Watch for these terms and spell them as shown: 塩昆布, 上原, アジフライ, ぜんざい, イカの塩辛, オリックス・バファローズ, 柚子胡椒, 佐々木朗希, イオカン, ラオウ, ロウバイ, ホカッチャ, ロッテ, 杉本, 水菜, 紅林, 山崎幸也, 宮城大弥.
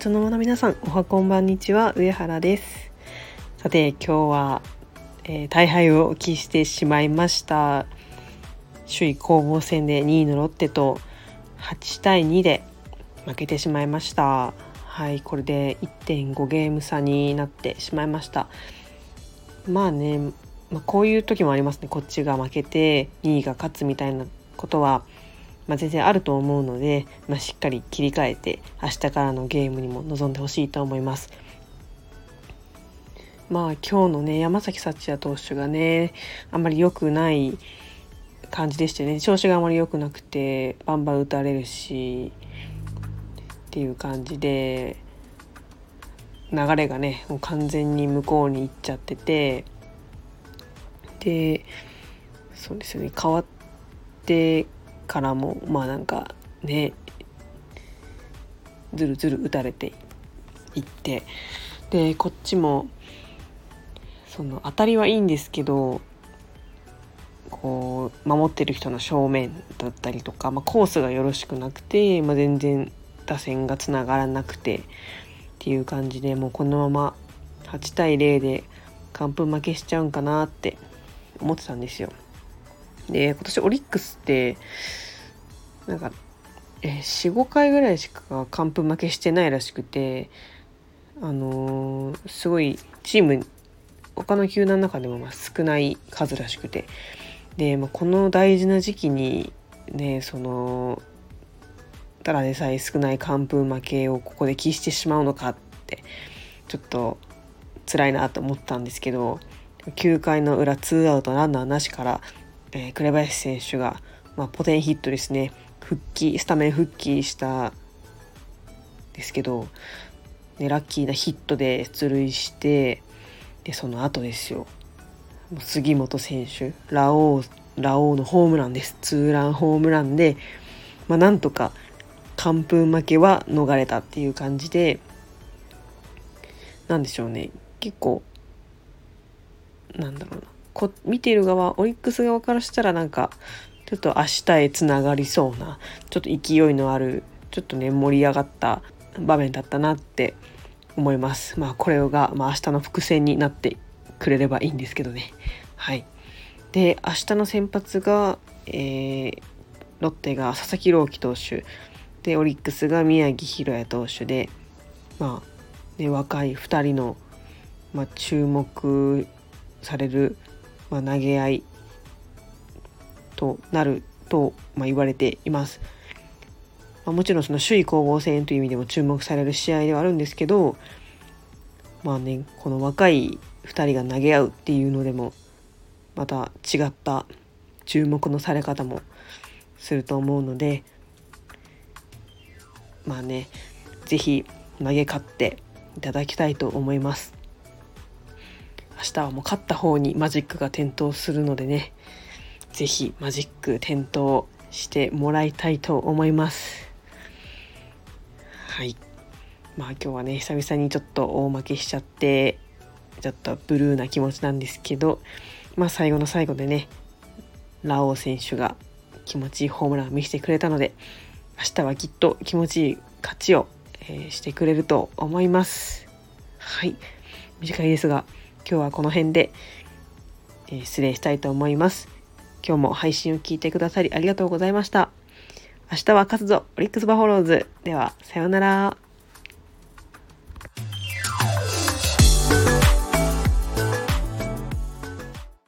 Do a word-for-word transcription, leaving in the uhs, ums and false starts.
つの間の皆さん、おはこんばんにちは、上原です。さて今日は、えー、大敗を喫してしまいました。首位攻防戦でにいのロッテとはちたいにで負けてしまいました。はい、これで いってんご ゲーム差になってしまいました。まあね、まあ、こういう時もありますね。こっちが負けてにいが勝つみたいなことはまあ、全然あると思うので、まあ、しっかり切り替えて明日からのゲームにも臨んでほしいと思います。まあ今日のね、山崎幸也投手がねあんまり良くない感じでしてね、調子があまり良くなくてバンバン打たれるしっていう感じで、流れがねもう完全に向こうに行っちゃってて、でそうですよね、変わってからもまあなんかねずるずる打たれていって、でこっちもその当たりはいいんですけど、こう守ってる人の正面だったりとか、まあ、コースがよろしくなくて、まあ、全然打線がつながらなくてっていう感じで、もうこのままはちたいゼロで完封負けしちゃうんかなって思ってたんですよ。で今年オリックスってなんかよん、ごかいぐらいしか完封負けしてないらしくて、あのー、すごいチーム他の球団の中でもまあ少ない数らしくて、で、まあ、この大事な時期にね、そのただでさえ少ない完封負けをここで喫してしまうのかってちょっと辛いなと思ったんですけど、きゅうかいの裏ツーアウトランナーなしからえー、紅林選手が、まあ、ポテンヒットですね、復帰スタメン復帰したんですけど、ね、ラッキーなヒットで出塁して、でその後ですよ、もう杉本選手ラオウラオウのホームランです。ツーランホームランで、まあ、なんとか完封負けは逃れたっていう感じで、なんでしょうね、結構なんだろうな、こ見ている側オリックス側からしたらなんかちょっと明日へつながりそうな、ちょっと勢いのあるちょっとね盛り上がった場面だったなって思います。まあこれが、まあ、明日の伏線になってくれればいいんですけどね。はい、で明日の先発が、えー、ロッテが佐々木朗希投手で、オリックスが宮城大弥投手で、まあ、ね、若いふたりの、まあ、注目されるまあ、投げ合いとなると、まあ、言われています。まあ、もちろんその首位攻防戦という意味でも注目される試合ではあるんですけど、まあね、この若いふたりが投げ合うっていうのでもまた違った注目のされ方もすると思うので、まあね、ぜひ投げ勝っていただきたいと思います。明日はもう勝った方にマジックが点灯するのでね、ぜひマジック点灯してもらいたいと思います。はい、まあ今日はね久々にちょっと大負けしちゃってちょっとブルーな気持ちなんですけど、まあ最後の最後でねラオウ選手が気持ちいいホームランを見せてくれたので、明日はきっと気持ちいい勝ちを、えー、してくれると思います。はい、短いですが今日はこの辺で、えー、失礼したいと思います。今日も配信を聞いてくださりありがとうございました。明日は勝つぞオリックスバファローズ。ではさようなら。